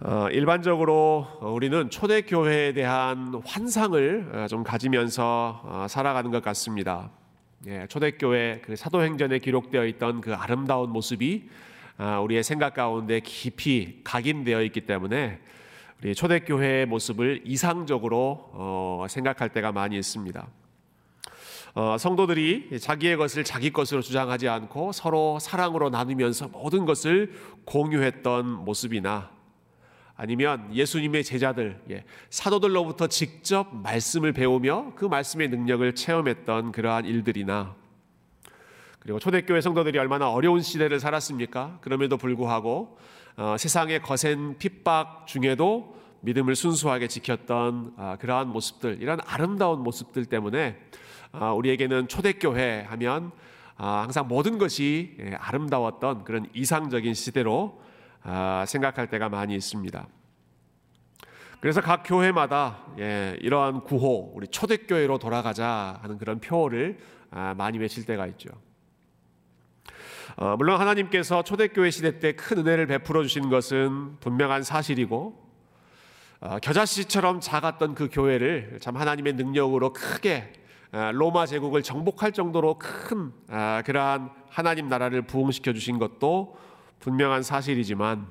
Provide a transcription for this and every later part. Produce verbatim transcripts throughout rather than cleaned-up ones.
어, 일반적으로 우리는 초대교회에 대한 환상을 좀 가지면서 살아가는 것 같습니다. 예, 초대교회 그 사도행전에 기록되어 있던 그 아름다운 모습이 우리의 생각 가운데 깊이 각인되어 있기 때문에 우리 초대교회의 모습을 이상적으로 어, 생각할 때가 많이 있습니다. 어, 성도들이 자기의 것을 자기 것으로 주장하지 않고 서로 사랑으로 나누면서 모든 것을 공유했던 모습이나, 아니면 예수님의 제자들, 예, 사도들로부터 직접 말씀을 배우며 그 말씀의 능력을 체험했던 그러한 일들이나, 그리고 초대교회 성도들이 얼마나 어려운 시대를 살았습니까? 그럼에도 불구하고 어, 세상의 거센 핍박 중에도 믿음을 순수하게 지켰던 아, 그러한 모습들, 이런 아름다운 모습들 때문에 아, 우리에게는 초대교회 하면 아, 항상 모든 것이 예, 아름다웠던 그런 이상적인 시대로 아, 생각할 때가 많이 있습니다. 그래서 각 교회마다 예, 이러한 구호, 우리 초대교회로 돌아가자 하는 그런 표어를 아, 많이 외칠 때가 있죠. 어, 물론 하나님께서 초대교회 시대 때 큰 은혜를 베풀어 주신 것은 분명한 사실이고, 어, 겨자씨처럼 작았던 그 교회를 참 하나님의 능력으로 크게 어, 로마 제국을 정복할 정도로 큰 어, 그러한 하나님 나라를 부흥시켜 주신 것도 분명한 사실이지만,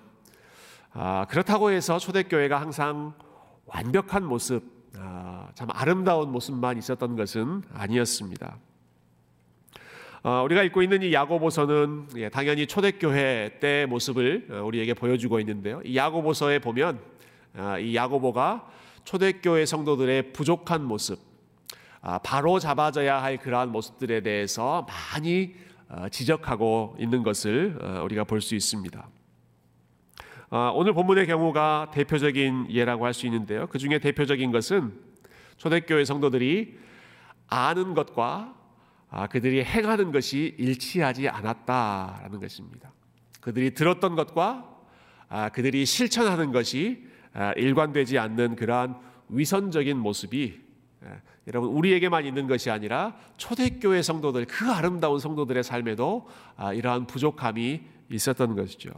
아, 그렇다고 해서 초대교회가 항상 완벽한 모습, 아, 참 아름다운 모습만 있었던 것은 아니었습니다. 아, 우리가 읽고 있는 이 야고보서는 예, 당연히 초대교회 때의 모습을 우리에게 보여주고 있는데요, 이 야고보서에 보면 아, 이 야고보가 초대교회 성도들의 부족한 모습, 아, 바로 잡아져야 할 그러한 모습들에 대해서 많이 지적하고 있는 것을 우리가 볼 수 있습니다. 오늘 본문의 경우가 대표적인 예라고 할 수 있는데요, 그 중에 대표적인 것은 초대교회 성도들이 아는 것과 그들이 행하는 것이 일치하지 않았다라는 것입니다. 그들이 들었던 것과 그들이 실천하는 것이 일관되지 않는 그러한 위선적인 모습이, 여러분, 우리에게만 있는 것이 아니라 초대교회 성도들, 그 아름다운 성도들의 삶에도 이러한 부족함이 있었던 것이죠.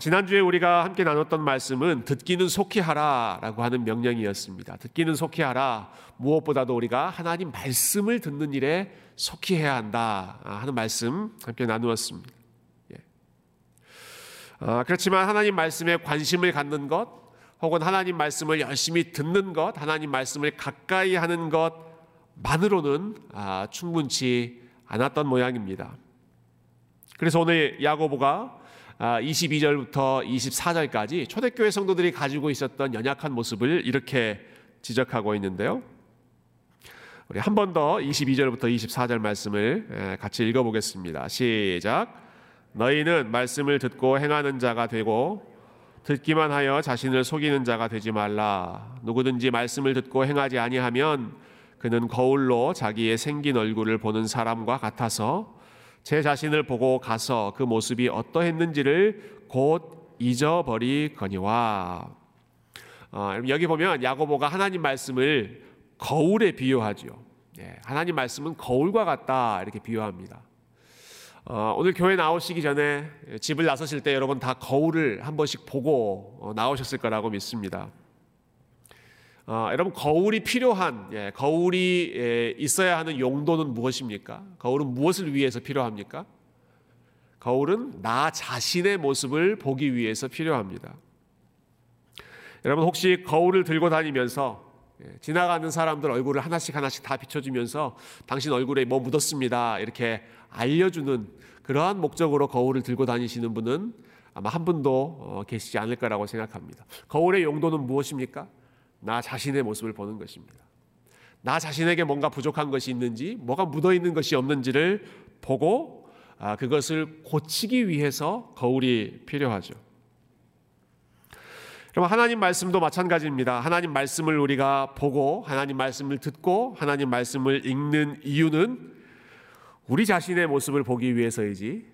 지난주에 우리가 함께 나눴던 말씀은 듣기는 속히 하라라고 하는 명령이었습니다. 듣기는 속히 하라, 무엇보다도 우리가 하나님 말씀을 듣는 일에 속히 해야 한다 하는 말씀 함께 나누었습니다. 그렇지만 하나님 말씀에 관심을 갖는 것, 혹은 하나님 말씀을 열심히 듣는 것, 하나님 말씀을 가까이 하는 것만으로는 아, 충분치 않았던 모양입니다. 그래서 오늘 야고보가 아, 이십이 절부터 이십사 절까지 초대교회 성도들이 가지고 있었던 연약한 모습을 이렇게 지적하고 있는데요, 우리 한 번 더 이십이 절부터 이십사 절 말씀을 같이 읽어보겠습니다. 시작. 너희는 말씀을 듣고 행하는 자가 되고 듣기만 하여 자신을 속이는 자가 되지 말라. 누구든지 말씀을 듣고 행하지 아니하면 그는 거울로 자기의 생긴 얼굴을 보는 사람과 같아서 제 자신을 보고 가서 그 모습이 어떠했는지를 곧 잊어버리거니와. 어, 여기 보면 야고보가 하나님 말씀을 거울에 비유하죠. 예, 하나님 말씀은 거울과 같다, 이렇게 비유합니다. 어, 오늘 교회 나오시기 전에 집을 나서실 때 여러분 다 거울을 한 번씩 보고 어, 나오셨을 거라고 믿습니다. 어, 여러분, 거울이 필요한, 예, 거울이 예, 있어야 하는 용도는 무엇입니까? 거울은 무엇을 위해서 필요합니까? 거울은 나 자신의 모습을 보기 위해서 필요합니다. 여러분, 혹시 거울을 들고 다니면서 지나가는 사람들 얼굴을 하나씩 하나씩 다 비춰주면서 당신 얼굴에 뭐 묻었습니다, 이렇게 알려주는 그러한 목적으로 거울을 들고 다니시는 분은 아마 한 분도 계시지 않을 거라고 생각합니다. 거울의 용도는 무엇입니까? 나 자신의 모습을 보는 것입니다. 나 자신에게 뭔가 부족한 것이 있는지, 뭐가 묻어있는 것이 없는지를 보고 그것을 고치기 위해서 거울이 필요하죠. 그럼 하나님 말씀도 마찬가지입니다. 하나님 말씀을 우리가 보고, 하나님 말씀을 듣고, 하나님 말씀을 읽는 이유는 우리 자신의 모습을 보기 위해서이지,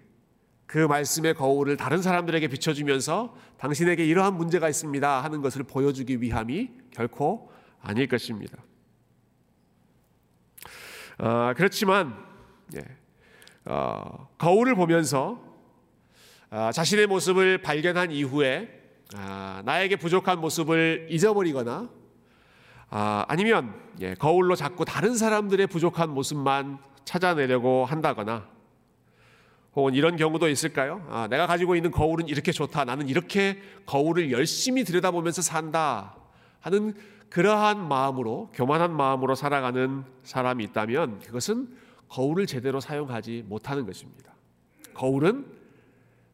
그 말씀의 거울을 다른 사람들에게 비춰주면서 당신에게 이러한 문제가 있습니다 하는 것을 보여주기 위함이 결코 아닐 것입니다. 어, 그렇지만 예, 어, 거울을 보면서 자신의 모습을 발견한 이후에 나에게 부족한 모습을 잊어버리거나 아니면 거울로 자꾸 다른 사람들의 부족한 모습만 찾아내려고 한다거나, 혹은 이런 경우도 있을까요? 아, 내가 가지고 있는 거울은 이렇게 좋다, 나는 이렇게 거울을 열심히 들여다보면서 산다 하는 그러한 마음으로, 교만한 마음으로 살아가는 사람이 있다면 그것은 거울을 제대로 사용하지 못하는 것입니다. 거울은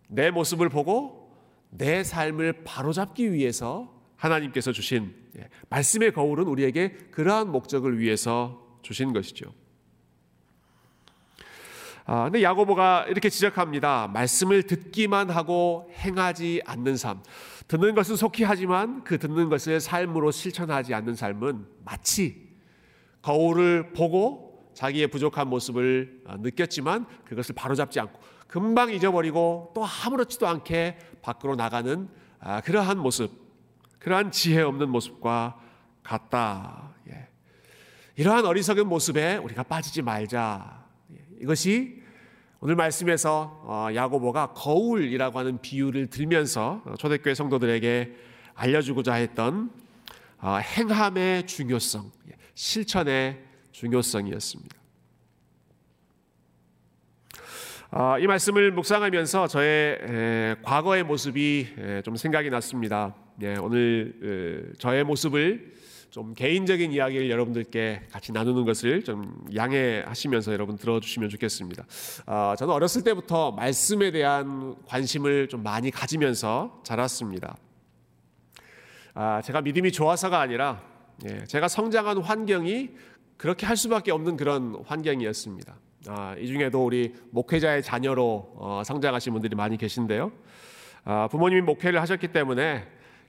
내 모습을 보고 내 삶을 바로잡기 위해서 하나님께서 주신, 예, 말씀의 거울은 우리에게 그러한 목적을 위해서 주신 것이죠. 아, 근데 야고보가 이렇게 지적합니다. 말씀을 듣기만 하고 행하지 않는 삶. 듣는 것은 속히 하지만 그 듣는 것을 삶으로 실천하지 않는 삶은 마치 거울을 보고 자기의 부족한 모습을 느꼈지만 그것을 바로잡지 않고 금방 잊어버리고 또 아무렇지도 않게 밖으로 나가는 아, 그러한 모습, 그러한 지혜 없는 모습과 같다. 예. 이러한 어리석은 모습에 우리가 빠지지 말자. 이것이 오늘 말씀에서 야고보가 거울이라고 하는 비유를 들면서 초대교회 성도들에게 알려주고자 했던 행함의 중요성, 실천의 중요성이었습니다. 이 말씀을 묵상하면서 저의 과거의 모습이 좀 생각이 났습니다. 오늘 저의 모습을 좀 개인적인 이야기를 여러분들께 같이 나누는 것을 좀 양해하시면서 여러분 들어주시면 좋겠습니다. 어, 저는 어렸을 때부터 말씀에 대한 관심을 좀 많이 가지면서 자랐습니다. 아, 제가 믿음이 좋아서가 아니라, 예, 제가 성장한 환경이 그렇게 할 수밖에 없는 그런 환경이었습니다. 아, 이 중에도 우리 목회자의 자녀로 어, 성장하신 분들이 많이 계신데요. 아, 부모님이 목회를 하셨기 때문에,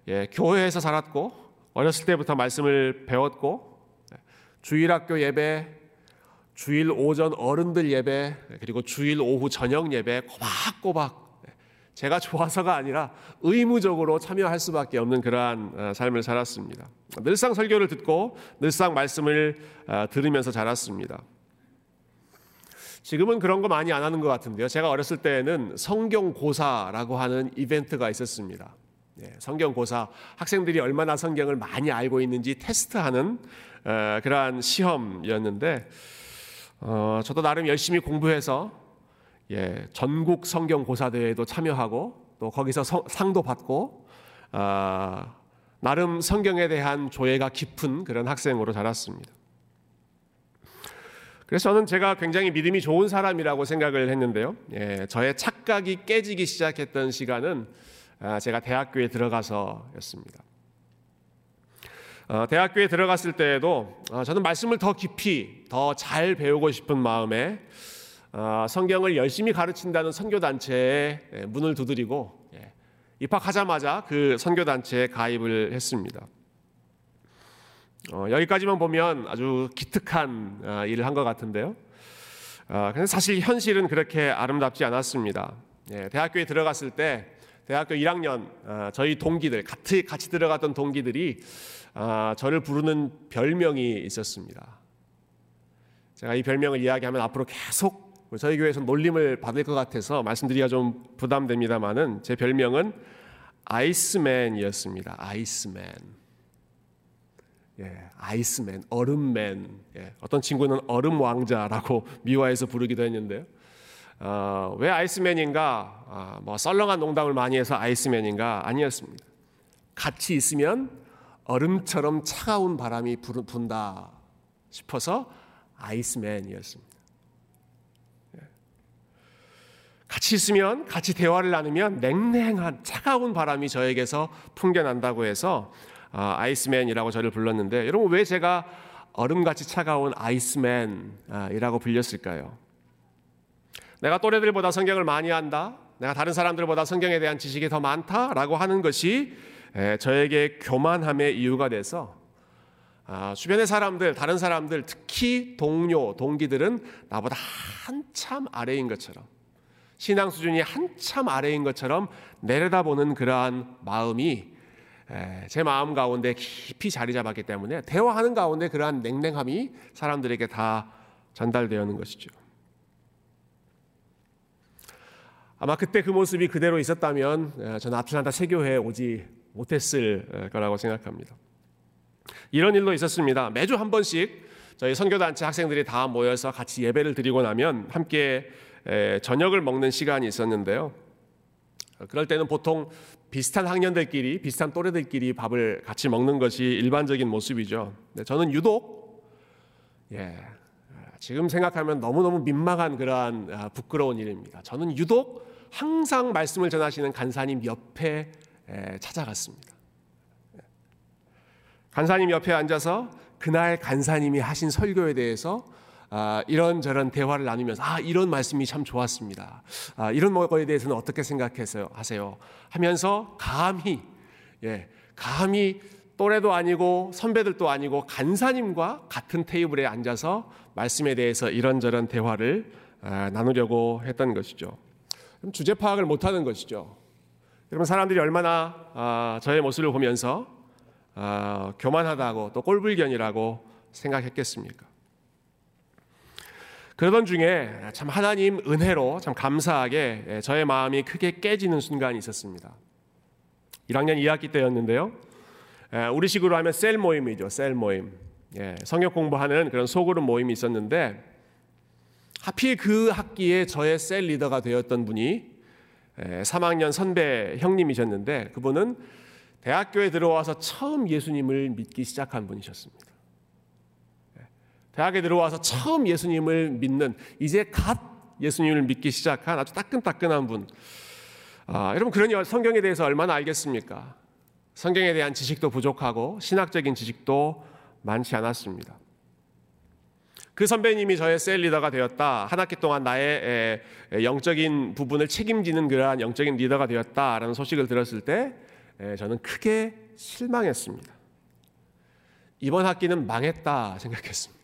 예, 교회에서 살았고 어렸을 때부터 말씀을 배웠고, 주일 학교 예배, 주일 오전 어른들 예배, 그리고 주일 오후 저녁 예배 꼬박꼬박 제가 좋아서가 아니라 의무적으로 참여할 수밖에 없는 그러한 삶을 살았습니다. 늘상 설교를 듣고 늘상 말씀을 들으면서 자랐습니다. 지금은 그런 거 많이 안 하는 것 같은데요. 제가 어렸을 때에는 성경고사라고 하는 이벤트가 있었습니다. 예, 성경고사, 학생들이 얼마나 성경을 많이 알고 있는지 테스트하는 에, 그러한 시험이었는데, 어, 저도 나름 열심히 공부해서, 예, 전국 성경고사대회에도 참여하고 또 거기서 성, 상도 받고, 어, 나름 성경에 대한 조예가 깊은 그런 학생으로 자랐습니다. 그래서 저는 제가 굉장히 믿음이 좋은 사람이라고 생각을 했는데요. 예, 저의 착각이 깨지기 시작했던 시간은 제가 대학교에 들어가서였습니다. 대학교에 들어갔을 때에도 저는 말씀을 더 깊이, 더 잘 배우고 싶은 마음에 성경을 열심히 가르친다는 선교단체의 문을 두드리고 입학하자마자 그 선교단체에 가입을 했습니다. 여기까지만 보면 아주 기특한 일을 한 것 같은데요. 근데 사실 현실은 그렇게 아름답지 않았습니다. 대학교에 들어갔을 때 대학교 일 학년 저희 동기들, 같이 같이 들어갔던 동기들이 저를 부르는 별명이 있었습니다. 제가 이 별명을 이야기하면 앞으로 계속 저희 교회에서 놀림을 받을 것 같아서 말씀드리기가 좀 부담됩니다만은, 제 별명은 아이스맨이었습니다. 아이스맨. 예, 아이스맨, 얼음맨. 예, 어떤 친구는 얼음 왕자라고 미화해서 부르기도 했는데요. 어, 왜 아이스맨인가? 아, 뭐 썰렁한 농담을 많이 해서 아이스맨인가? 아니었습니다. 같이 있으면 얼음처럼 차가운 바람이 부, 분다 싶어서 아이스맨이었습니다. 같이 있으면, 같이 대화를 나누면 냉랭한 차가운 바람이 저에게서 풍겨난다고 해서 아, 아이스맨이라고 저를 불렀는데, 여러분 왜 제가 얼음같이 차가운 아이스맨이라고 불렸을까요? 내가 또래들보다 성경을 많이 한다, 내가 다른 사람들보다 성경에 대한 지식이 더 많다라고 하는 것이 저에게 교만함의 이유가 돼서, 주변의 사람들, 다른 사람들, 특히 동료, 동기들은 나보다 한참 아래인 것처럼, 신앙 수준이 한참 아래인 것처럼 내려다보는 그러한 마음이 제 마음 가운데 깊이 자리 잡았기 때문에 대화하는 가운데 그러한 냉랭함이 사람들에게 다 전달되어 있는 것이죠. 아마 그때 그 모습이 그대로 있었다면 저는 아틀란타 세교회에 오지 못했을 거라고 생각합니다. 이런 일도 있었습니다. 매주 한 번씩 저희 선교단체 학생들이 다 모여서 같이 예배를 드리고 나면 함께 저녁을 먹는 시간이 있었는데요. 그럴 때는 보통 비슷한 학년들끼리, 비슷한 또래들끼리 밥을 같이 먹는 것이 일반적인 모습이죠. 저는 유독 예, 지금 생각하면 너무너무 민망한 그러한 부끄러운 일입니다. 저는 유독 항상 말씀을 전하시는 간사님 옆에 찾아갔습니다. 간사님 옆에 앉아서 그날 간사님이 하신 설교에 대해서 아, 이런저런 대화를 나누면서 아 이런 말씀이 참 좋았습니다. 아, 이런 거에 대해서는 어떻게 생각하세요? 하세요. 하면서 감히 예, 감히 또래도 아니고 선배들도 아니고 간사님과 같은 테이블에 앉아서 말씀에 대해서 이런저런 대화를 아, 나누려고 했던 것이죠. 그럼 주제 파악을 못하는 것이죠. 그러면 사람들이 얼마나 아, 저의 모습을 보면서 아, 교만하다고 또 꼴불견이라고 생각했겠습니까? 그러던 중에 참 하나님 은혜로 참 감사하게 저의 마음이 크게 깨지는 순간이 있었습니다. 일 학년 이 학기 때였는데요. 우리식으로 하면 셀 모임이죠. 셀 모임. 성역 공부하는 그런 소그룹 모임이 있었는데 하필 그 학기에 저의 셀 리더가 되었던 분이 삼 학년 선배 형님이셨는데 그분은 대학교에 들어와서 처음 예수님을 믿기 시작한 분이셨습니다. 대학에 들어와서 처음 예수님을 믿는, 이제 갓 예수님을 믿기 시작한 아주 따끈따끈한 분. 아, 여러분 그러니 성경에 대해서 얼마나 알겠습니까? 성경에 대한 지식도 부족하고 신학적인 지식도 많지 않았습니다. 그 선배님이 저의 셀 리더가 되었다. 한 학기 동안 나의 영적인 부분을 책임지는 그러한 영적인 리더가 되었다라는 소식을 들었을 때 저는 크게 실망했습니다. 이번 학기는 망했다 생각했습니다.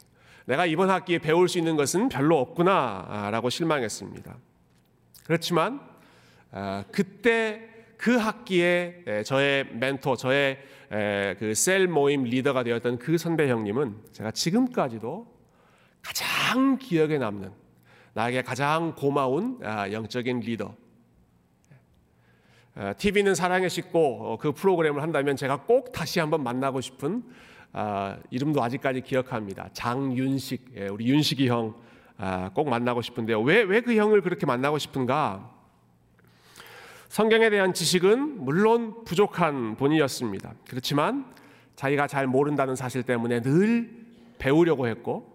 내가 이번 학기에 배울 수 있는 것은 별로 없구나라고 실망했습니다. 그렇지만 그때 그 학기에 저의 멘토, 저의 그 셀 모임 리더가 되었던 그 선배 형님은 제가 지금까지도 가장 기억에 남는, 나에게 가장 고마운 영적인 리더. 티비는 사랑의 식구 그 프로그램을 한다면 제가 꼭 다시 한번 만나고 싶은, 아, 이름도 아직까지 기억합니다. 장윤식, 예, 우리 윤식이 형, 아, 꼭 만나고 싶은데요. 왜, 왜 그 형을 그렇게 만나고 싶은가? 성경에 대한 지식은 물론 부족한 본이었습니다. 그렇지만 자기가 잘 모른다는 사실 때문에 늘 배우려고 했고,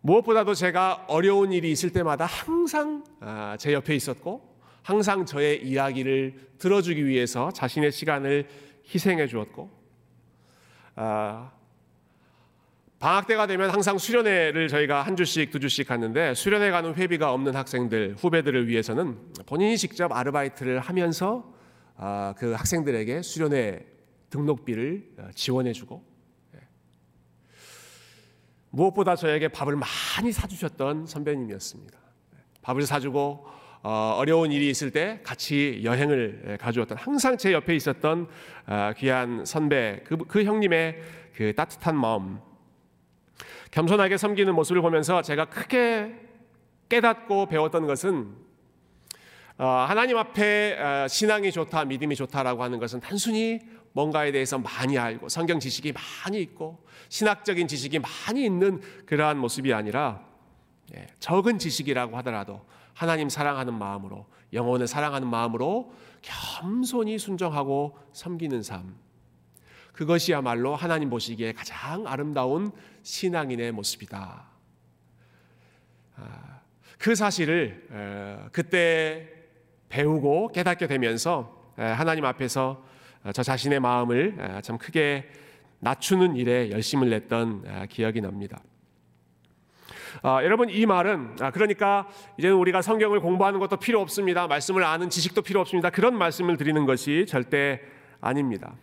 무엇보다도 제가 어려운 일이 있을 때마다 항상 아, 제 옆에 있었고 항상 저의 이야기를 들어주기 위해서 자신의 시간을 희생해 주었고, 아, 방학 때가 되면 항상 수련회를 저희가 한 주씩 두 주씩 갔는데, 수련회 가는 회비가 없는 학생들, 후배들을 위해서는 본인이 직접 아르바이트를 하면서 아, 그 학생들에게 수련회 등록비를 지원해주고, 예. 무엇보다 저에게 밥을 많이 사주셨던 선배님이었습니다. 밥을 사주고 어, 어려운 일이 있을 때 같이 여행을 가주었던, 항상 제 옆에 있었던 어, 귀한 선배, 그, 그 형님의 그 따뜻한 마음, 겸손하게 섬기는 모습을 보면서 제가 크게 깨닫고 배웠던 것은 어, 하나님 앞에 어, 신앙이 좋다, 믿음이 좋다라고 하는 것은 단순히 뭔가에 대해서 많이 알고 성경 지식이 많이 있고 신학적인 지식이 많이 있는 그러한 모습이 아니라, 예, 적은 지식이라고 하더라도 하나님 사랑하는 마음으로, 영혼을 사랑하는 마음으로 겸손히 순종하고 섬기는 삶, 그것이야말로 하나님 보시기에 가장 아름다운 신앙인의 모습이다. 그 사실을 그때 배우고 깨닫게 되면서 하나님 앞에서 저 자신의 마음을 참 크게 낮추는 일에 열심을 냈던 기억이 납니다. 아, 여러분 이 말은, 아, 그러니까 이제는 우리가 성경을 공부하는 것도 필요 없습니다, 말씀을 아는 지식도 필요 없습니다, 그런 말씀을 드리는 것이 절대 아닙니다.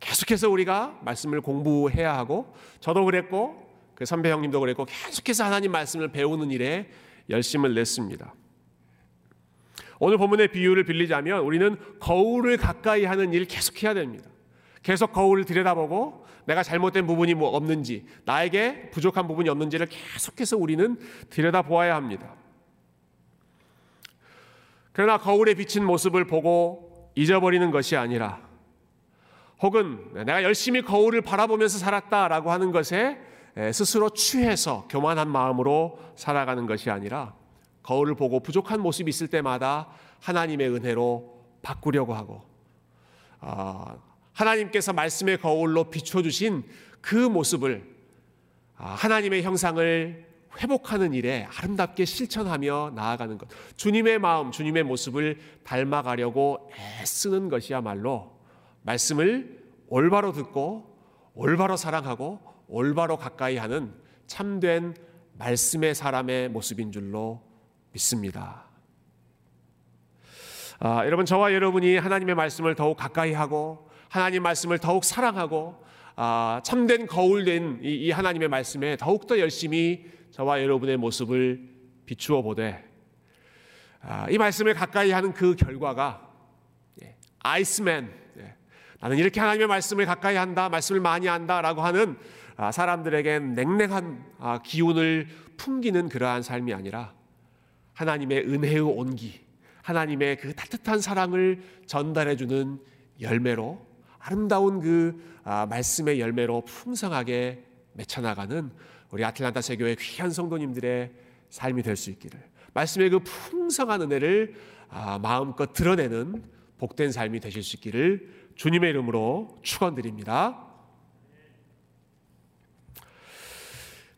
계속해서 우리가 말씀을 공부해야 하고, 저도 그랬고 그 선배 형님도 그랬고 계속해서 하나님 말씀을 배우는 일에 열심을 냈습니다. 오늘 본문의 비유를 빌리자면 우리는 거울을 가까이 하는 일 계속해야 됩니다. 계속 거울을 들여다보고 내가 잘못된 부분이 뭐 없는지, 나에게 부족한 부분이 없는지를 계속해서 우리는 들여다보아야 합니다. 그러나 거울에 비친 모습을 보고 잊어버리는 것이 아니라, 혹은 내가 열심히 거울을 바라보면서 살았다라고 하는 것에 스스로 취해서 교만한 마음으로 살아가는 것이 아니라, 거울을 보고 부족한 모습이 있을 때마다 하나님의 은혜로 바꾸려고 하고, 하나님께서 말씀의 거울로 비춰주신 그 모습을, 하나님의 형상을 회복하는 일에 아름답게 실천하며 나아가는 것, 주님의 마음, 주님의 모습을 닮아가려고 애쓰는 것이야말로 말씀을 올바로 듣고 올바로 사랑하고 올바로 가까이 하는 참된 말씀의 사람의 모습인 줄로 믿습니다. 아, 여러분, 저와 여러분이 하나님의 말씀을 더욱 가까이 하고 하나님 말씀을 더욱 사랑하고 아, 참된 거울된 이, 이 하나님의 말씀에 더욱더 열심히 저와 여러분의 모습을 비추어 보되, 아, 이 말씀을 가까이 하는 그 결과가 예, 아이스맨, 예, 나는 이렇게 하나님의 말씀을 가까이 한다, 말씀을 많이 한다라고 하는 아, 사람들에겐 냉랭한 아, 기운을 풍기는 그러한 삶이 아니라, 하나님의 은혜의 온기, 하나님의 그 따뜻한 사랑을 전달해주는 열매로, 아름다운 그 아, 말씀의 열매로 풍성하게 맺혀나가는 우리 아틀란타 세교의 귀한 성도님들의 삶이 될 수 있기를, 말씀의 그 풍성한 은혜를 아, 마음껏 드러내는 복된 삶이 되실 수 있기를 주님의 이름으로 축원드립니다.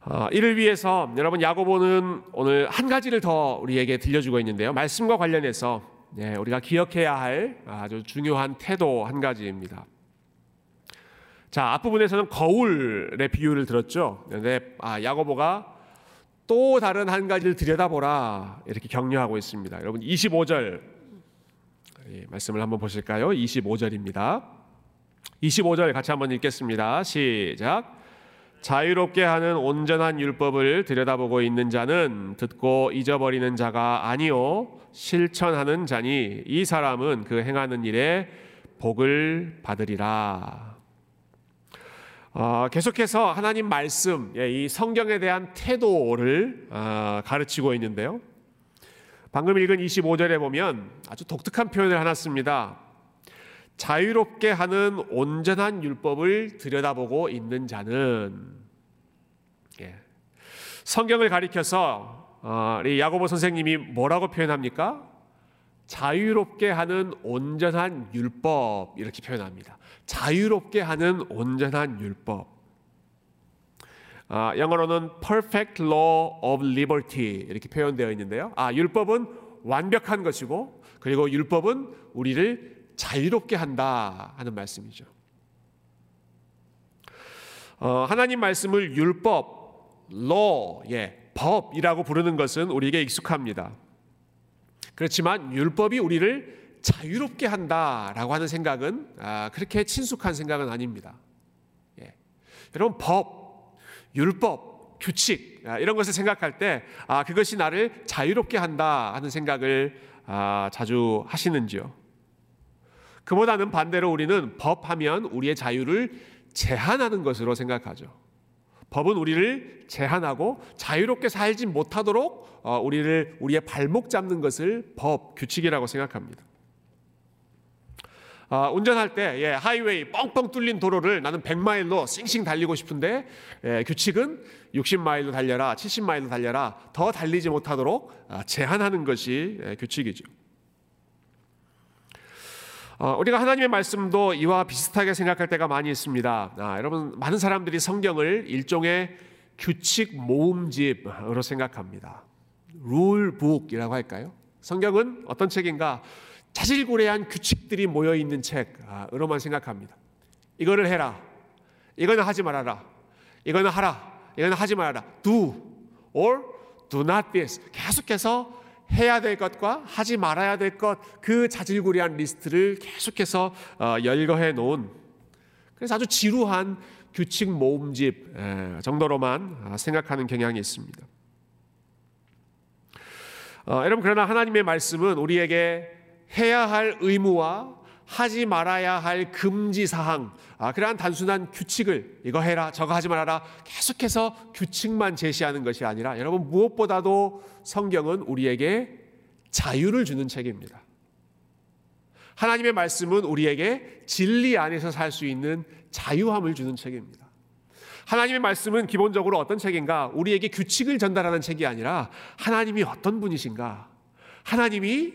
아, 이를 위해서 여러분, 야고보는 오늘 한 가지를 더 우리에게 들려주고 있는데요, 말씀과 관련해서 예, 우리가 기억해야 할 아주 중요한 태도 한 가지입니다. 자, 앞부분에서는 거울의 비유를 들었죠. 그런데 아, 야고보가 또 다른 한 가지를 들여다보라 이렇게 격려하고 있습니다. 여러분, 이십오 절 예, 말씀을 한번 보실까요? 이십오 절입니다. 이십오 절 같이 한번 읽겠습니다. 시작. 자유롭게 하는 온전한 율법을 들여다보고 있는 자는 듣고 잊어버리는 자가 아니요 실천하는 자니, 이 사람은 그 행하는 일에 복을 받으리라. 어, 계속해서 하나님 말씀, 예, 이 성경에 대한 태도를 어, 가르치고 있는데요, 방금 읽은 이십오 절에 보면 아주 독특한 표현을 하나 씁니다. 자유롭게 하는 온전한 율법을 들여다보고 있는 자는, 예, 성경을 가리켜서 어, 우리 야고보 선생님이 뭐라고 표현합니까? 자유롭게 하는 온전한 율법, 이렇게 표현합니다. 자유롭게 하는 온전한 율법, 아, 영어로는 Perfect Law of Liberty 이렇게 표현되어 있는데요, 아, 율법은 완벽한 것이고, 그리고 율법은 우리를 자유롭게 한다 하는 말씀이죠. 어, 하나님 말씀을 율법, law, 예, 법이라고 부르는 것은 우리에게 익숙합니다. 그렇지만 율법이 우리를 자유롭게 한다라고 하는 생각은 아, 그렇게 친숙한 생각은 아닙니다. 예. 여러분, 법, 율법, 규칙, 아, 이런 것을 생각할 때 아, 그것이 나를 자유롭게 한다 하는 생각을 아, 자주 하시는지요? 그보다는 반대로 우리는 법하면 우리의 자유를 제한하는 것으로 생각하죠. 법은 우리를 제한하고 자유롭게 살지 못하도록 우리를, 우리의 발목 잡는 것을 법, 규칙이라고 생각합니다. 아, 운전할 때 예, 하이웨이 뻥뻥 뚫린 도로를 나는 백 마일로 싱싱 달리고 싶은데, 예, 규칙은 육십 마일로 달려라, 칠십 마일로 달려라, 더 달리지 못하도록 제한하는 것이 규칙이죠. 어, 우리가 하나님의 말씀도 이와 비슷하게 생각할 때가 많이 있습니다. 아, 여러분, 많은 사람들이 성경을 일종의 규칙 모음집으로 생각합니다. 룰북이라고 할까요? 성경은 어떤 책인가? 자질구레한 규칙들이 모여있는 책으로만 생각합니다. 이거를 해라, 이거는 하지 말아라, 이거는 하라, 이거는 하지 말아라, do or do not this, 계속해서 해야 될 것과 하지 말아야 될 것, 그 자질구레한 리스트를 계속해서 열거해 놓은, 그래서 아주 지루한 규칙 모음집 정도로만 생각하는 경향이 있습니다. 여러분, 그러나 하나님의 말씀은 우리에게 해야 할 의무와 하지 말아야 할 금지사항, 그러한 단순한 규칙을, 이거 해라, 저거 하지 말아라, 계속해서 규칙만 제시하는 것이 아니라, 여러분, 무엇보다도 성경은 우리에게 자유를 주는 책입니다. 하나님의 말씀은 우리에게 진리 안에서 살 수 있는 자유함을 주는 책입니다. 하나님의 말씀은 기본적으로 어떤 책인가? 우리에게 규칙을 전달하는 책이 아니라 하나님이 어떤 분이신가? 하나님이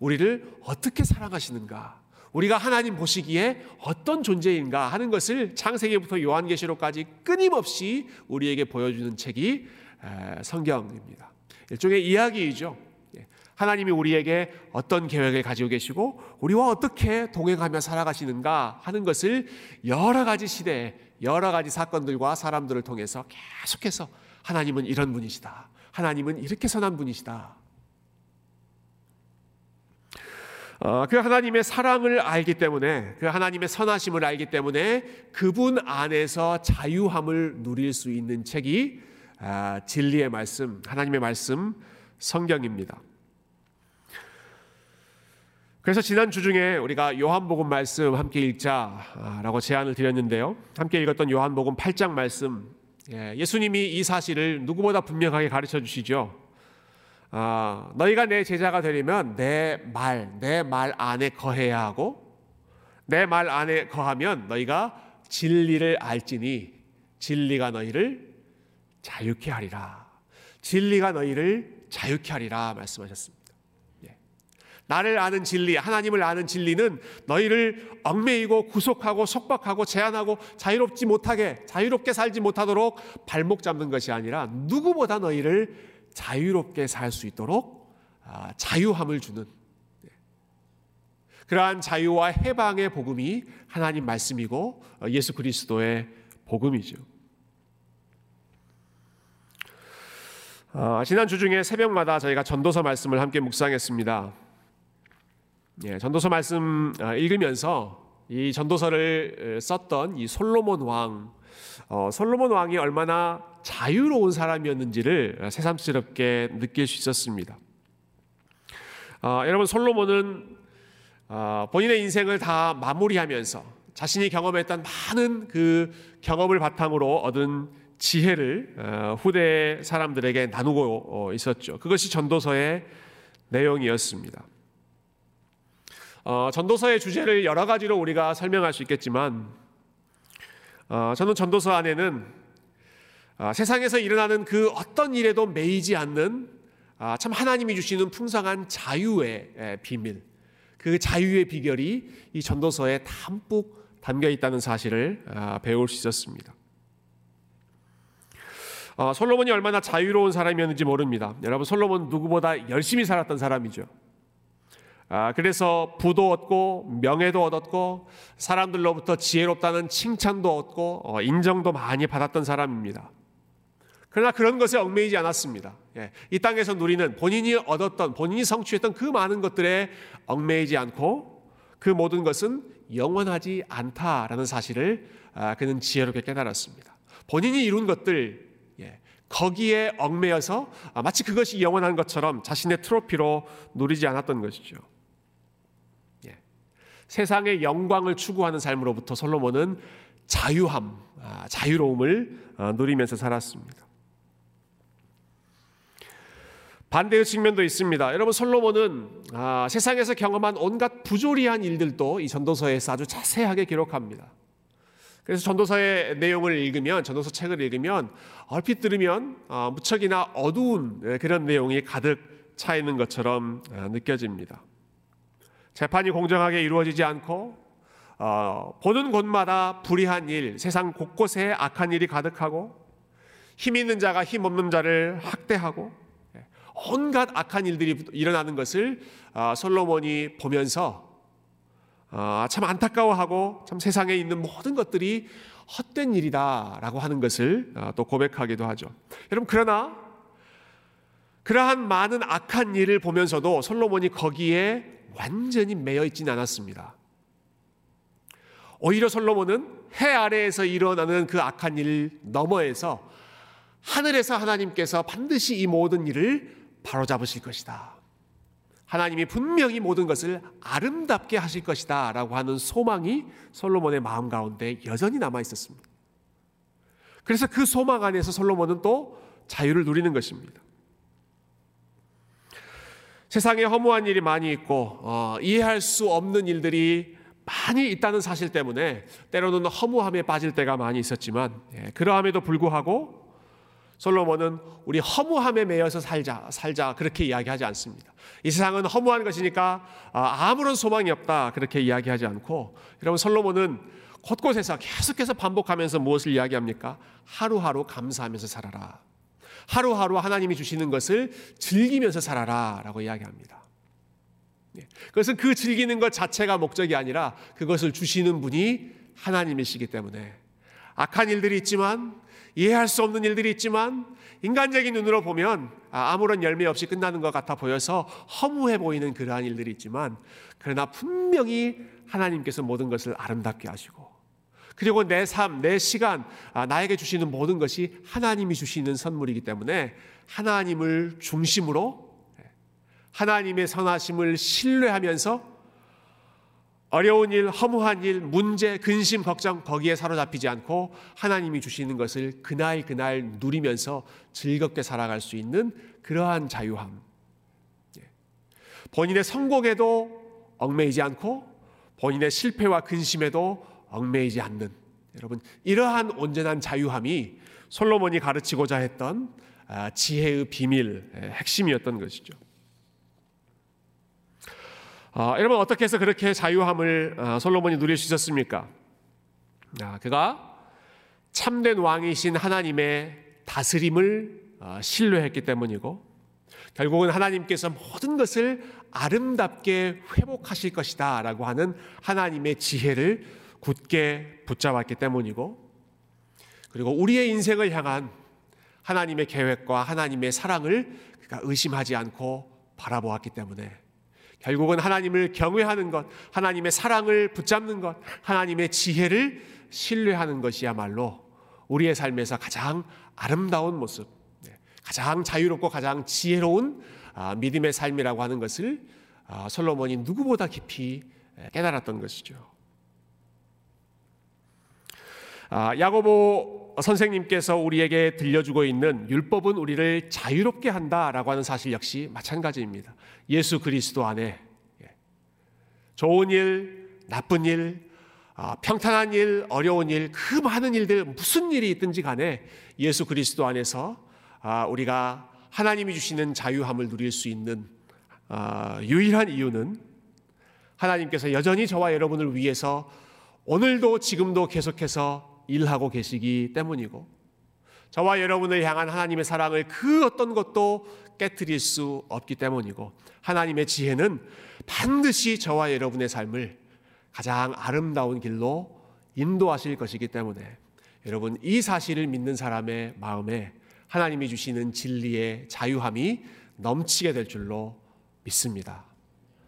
우리를 어떻게 사랑하시는가? 우리가 하나님 보시기에 어떤 존재인가 하는 것을 창세기부터 요한계시록까지 끊임없이 우리에게 보여주는 책이 성경입니다. 일종의 이야기이죠. 하나님이 우리에게 어떤 계획을 가지고 계시고 우리와 어떻게 동행하며 살아가시는가 하는 것을 여러 가지 시대에 여러 가지 사건들과 사람들을 통해서 계속해서 하나님은 이런 분이시다. 하나님은 이렇게 선한 분이시다. 그 하나님의 사랑을 알기 때문에 그 하나님의 선하심을 알기 때문에 그분 안에서 자유함을 누릴 수 있는 책이 진리의 말씀, 하나님의 말씀, 성경입니다. 그래서 지난주 중에 우리가 요한복음 말씀 함께 읽자라고 제안을 드렸는데요, 함께 읽었던 요한복음 팔 장 말씀, 예수님이 이 사실을 누구보다 분명하게 가르쳐 주시죠. 아, 너희가 내 제자가 되려면 내 말, 내 말 안에 거해야 하고 내 말 안에 거하면 너희가 진리를 알지니 진리가 너희를 자유케 하리라. 진리가 너희를 자유케 하리라 말씀하셨습니다. 예. 나를 아는 진리, 하나님을 아는 진리는 너희를 얽매이고 구속하고 속박하고 제한하고 자유롭지 못하게, 자유롭게 살지 못하도록 발목 잡는 것이 아니라 누구보다 너희를 자유롭게 살 수 있도록 자유함을 주는 그러한 자유와 해방의 복음이 하나님 말씀이고 예수 그리스도의 복음이죠. 지난주 중에 새벽마다 저희가 전도서 말씀을 함께 묵상했습니다. 전도서 말씀 읽으면서 이 전도서를 썼던 이 솔로몬 왕, 어, 솔로몬 왕이 얼마나 자유로운 사람이었는지를 새삼스럽게 느낄 수 있었습니다. 어, 여러분, 솔로몬은 어, 본인의 인생을 다 마무리하면서 자신이 경험했던 많은 그 경험을 바탕으로 얻은 지혜를 어, 후대 사람들에게 나누고 있었죠. 그것이 전도서의 내용이었습니다. 어, 전도서의 주제를 여러 가지로 우리가 설명할 수 있겠지만 어, 저는 전도서 안에는 어, 세상에서 일어나는 그 어떤 일에도 매이지 않는 어, 참 하나님이 주시는 풍성한 자유의 에, 비밀, 그 자유의 비결이 이 전도서에 담뿍 담겨 있다는 사실을 어, 배울 수 있었습니다. 어, 솔로몬이 얼마나 자유로운 사람이었는지 모릅니다. 여러분, 솔로몬 누구보다 열심히 살았던 사람이죠. 아, 그래서 부도 얻고 명예도 얻었고 사람들로부터 지혜롭다는 칭찬도 얻고 어, 인정도 많이 받았던 사람입니다. 그러나 그런 것에 얽매이지 않았습니다. 예, 이 땅에서 누리는 본인이 얻었던 본인이 성취했던 그 많은 것들에 얽매이지 않고 그 모든 것은 영원하지 않다라는 사실을 아, 그는 지혜롭게 깨달았습니다. 본인이 이룬 것들 예, 거기에 얽매여서 아, 마치 그것이 영원한 것처럼 자신의 트로피로 누리지 않았던 것이죠. 세상의 영광을 추구하는 삶으로부터 솔로몬은 자유함, 자유로움을 누리면서 살았습니다. 반대의 측면도 있습니다. 여러분, 솔로몬은 세상에서 경험한 온갖 부조리한 일들도 이 전도서에서 아주 자세하게 기록합니다. 그래서 전도서의 내용을 읽으면, 전도서 책을 읽으면 얼핏 들으면 무척이나 어두운 그런 내용이 가득 차 있는 것처럼 느껴집니다. 재판이 공정하게 이루어지지 않고 어, 보는 곳마다 불의한 일, 세상 곳곳에 악한 일이 가득하고 힘 있는 자가 힘 없는 자를 학대하고 온갖 악한 일들이 일어나는 것을 어, 솔로몬이 보면서 어, 참 안타까워하고 참 세상에 있는 모든 것들이 헛된 일이다라고 하는 것을 어, 또 고백하기도 하죠. 여러분, 그러나 그러한 많은 악한 일을 보면서도 솔로몬이 거기에 완전히 매여 있진 않았습니다. 오히려 솔로몬은 해 아래에서 일어나는 그 악한 일 너머에서 하늘에서 하나님께서 반드시 이 모든 일을 바로잡으실 것이다, 하나님이 분명히 모든 것을 아름답게 하실 것이다 라고 하는 소망이 솔로몬의 마음 가운데 여전히 남아 있었습니다. 그래서 그 소망 안에서 솔로몬은 또 자유를 누리는 것입니다. 세상에 허무한 일이 많이 있고 어, 이해할 수 없는 일들이 많이 있다는 사실 때문에 때로는 허무함에 빠질 때가 많이 있었지만, 예, 그러함에도 불구하고 솔로몬은 우리 허무함에 매여서 살자 살자 그렇게 이야기하지 않습니다. 이 세상은 허무한 것이니까 아무런 소망이 없다 그렇게 이야기하지 않고, 여러분 솔로몬은 곳곳에서 계속해서 반복하면서 무엇을 이야기합니까? 하루하루 감사하면서 살아라, 하루하루 하나님이 주시는 것을 즐기면서 살아라 라고 이야기합니다. 그것은 그 즐기는 것 자체가 목적이 아니라 그것을 주시는 분이 하나님이시기 때문에 악한 일들이 있지만, 이해할 수 없는 일들이 있지만, 인간적인 눈으로 보면 아무런 열매 없이 끝나는 것 같아 보여서 허무해 보이는 그러한 일들이 있지만, 그러나 분명히 하나님께서 모든 것을 아름답게 하시고, 그리고 내 삶, 내 시간, 나에게 주시는 모든 것이 하나님이 주시는 선물이기 때문에 하나님을 중심으로 하나님의 선하심을 신뢰하면서 어려운 일, 허무한 일, 문제, 근심, 걱정 거기에 사로잡히지 않고 하나님이 주시는 것을 그날 그날 누리면서 즐겁게 살아갈 수 있는 그러한 자유함, 본인의 성공에도 얽매이지 않고 본인의 실패와 근심에도 얽매이지 않는, 여러분 이러한 온전한 자유함이 솔로몬이 가르치고자 했던 지혜의 비밀, 핵심이었던 것이죠. 어, 여러분 어떻게 해서 그렇게 자유함을 어, 솔로몬이 누릴 수 있었습니까? 아, 그가 참된 왕이신 하나님의 다스림을 어, 신뢰했기 때문이고, 결국은 하나님께서 모든 것을 아름답게 회복하실 것이다 라고 하는 하나님의 지혜를 굳게 붙잡았기 때문이고, 그리고 우리의 인생을 향한 하나님의 계획과 하나님의 사랑을 그가 의심하지 않고 바라보았기 때문에 결국은 하나님을 경외하는 것, 하나님의 사랑을 붙잡는 것, 하나님의 지혜를 신뢰하는 것이야말로 우리의 삶에서 가장 아름다운 모습, 가장 자유롭고 가장 지혜로운 믿음의 삶이라고 하는 것을 솔로몬이 누구보다 깊이 깨달았던 것이죠. 야고보 선생님께서 우리에게 들려주고 있는 율법은 우리를 자유롭게 한다라고 하는 사실 역시 마찬가지입니다. 예수 그리스도 안에 좋은 일, 나쁜 일, 평탄한 일, 어려운 일, 그 많은 일들 무슨 일이 있든지 간에 예수 그리스도 안에서 우리가 하나님이 주시는 자유함을 누릴 수 있는 유일한 이유는 하나님께서 여전히 저와 여러분을 위해서 오늘도 지금도 계속해서 일하고 계시기 때문이고, 저와 여러분을 향한 하나님의 사랑을 그 어떤 것도 깨트릴 수 없기 때문이고, 하나님의 지혜는 반드시 저와 여러분의 삶을 가장 아름다운 길로 인도하실 것이기 때문에 여러분 이 사실을 믿는 사람의 마음에 하나님이 주시는 진리의 자유함이 넘치게 될 줄로 믿습니다.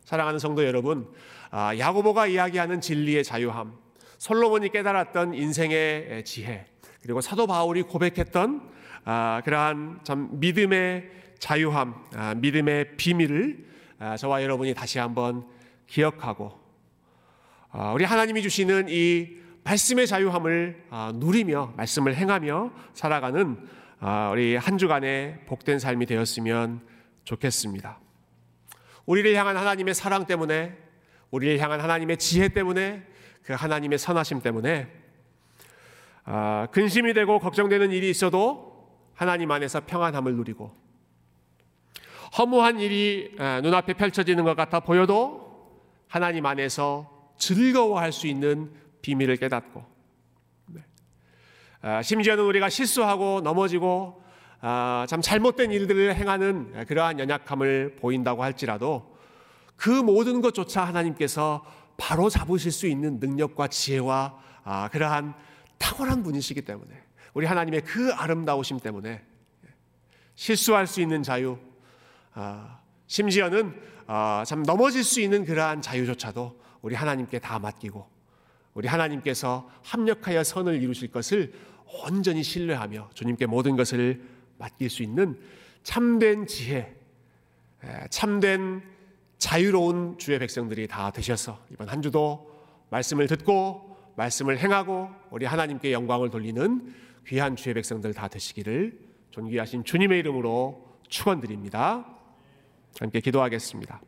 사랑하는 성도 여러분, 야고보가 이야기하는 진리의 자유함, 솔로몬이 깨달았던 인생의 지혜, 그리고 사도 바울이 고백했던 그러한 참 믿음의 자유함, 믿음의 비밀을 저와 여러분이 다시 한번 기억하고 우리 하나님이 주시는 이 말씀의 자유함을 누리며 말씀을 행하며 살아가는 우리 한 주간의 복된 삶이 되었으면 좋겠습니다. 우리를 향한 하나님의 사랑 때문에, 우리를 향한 하나님의 지혜 때문에, 그 하나님의 선하심 때문에 근심이 되고 걱정되는 일이 있어도 하나님 안에서 평안함을 누리고, 허무한 일이 눈앞에 펼쳐지는 것 같아 보여도 하나님 안에서 즐거워할 수 있는 비밀을 깨닫고, 심지어는 우리가 실수하고 넘어지고 참 잘못된 일들을 행하는 그러한 연약함을 보인다고 할지라도 그 모든 것조차 하나님께서 바로 잡으실 수 있는 능력과 지혜와 아, 그러한 탁월한 분이시기 때문에, 우리 하나님의 그 아름다우심 때문에 실수할 수 있는 자유, 아, 심지어는 아, 참 넘어질 수 있는 그러한 자유조차도 우리 하나님께 다 맡기고, 우리 하나님께서 합력하여 선을 이루실 것을 온전히 신뢰하며 주님께 모든 것을 맡길 수 있는 참된 지혜, 참된 자유로운 주의 백성들이 다 되셔서 이번 한 주도 말씀을 듣고 말씀을 행하고 우리 하나님께 영광을 돌리는 귀한 주의 백성들 다 되시기를 존귀하신 주님의 이름으로 축원드립니다. 함께 기도하겠습니다.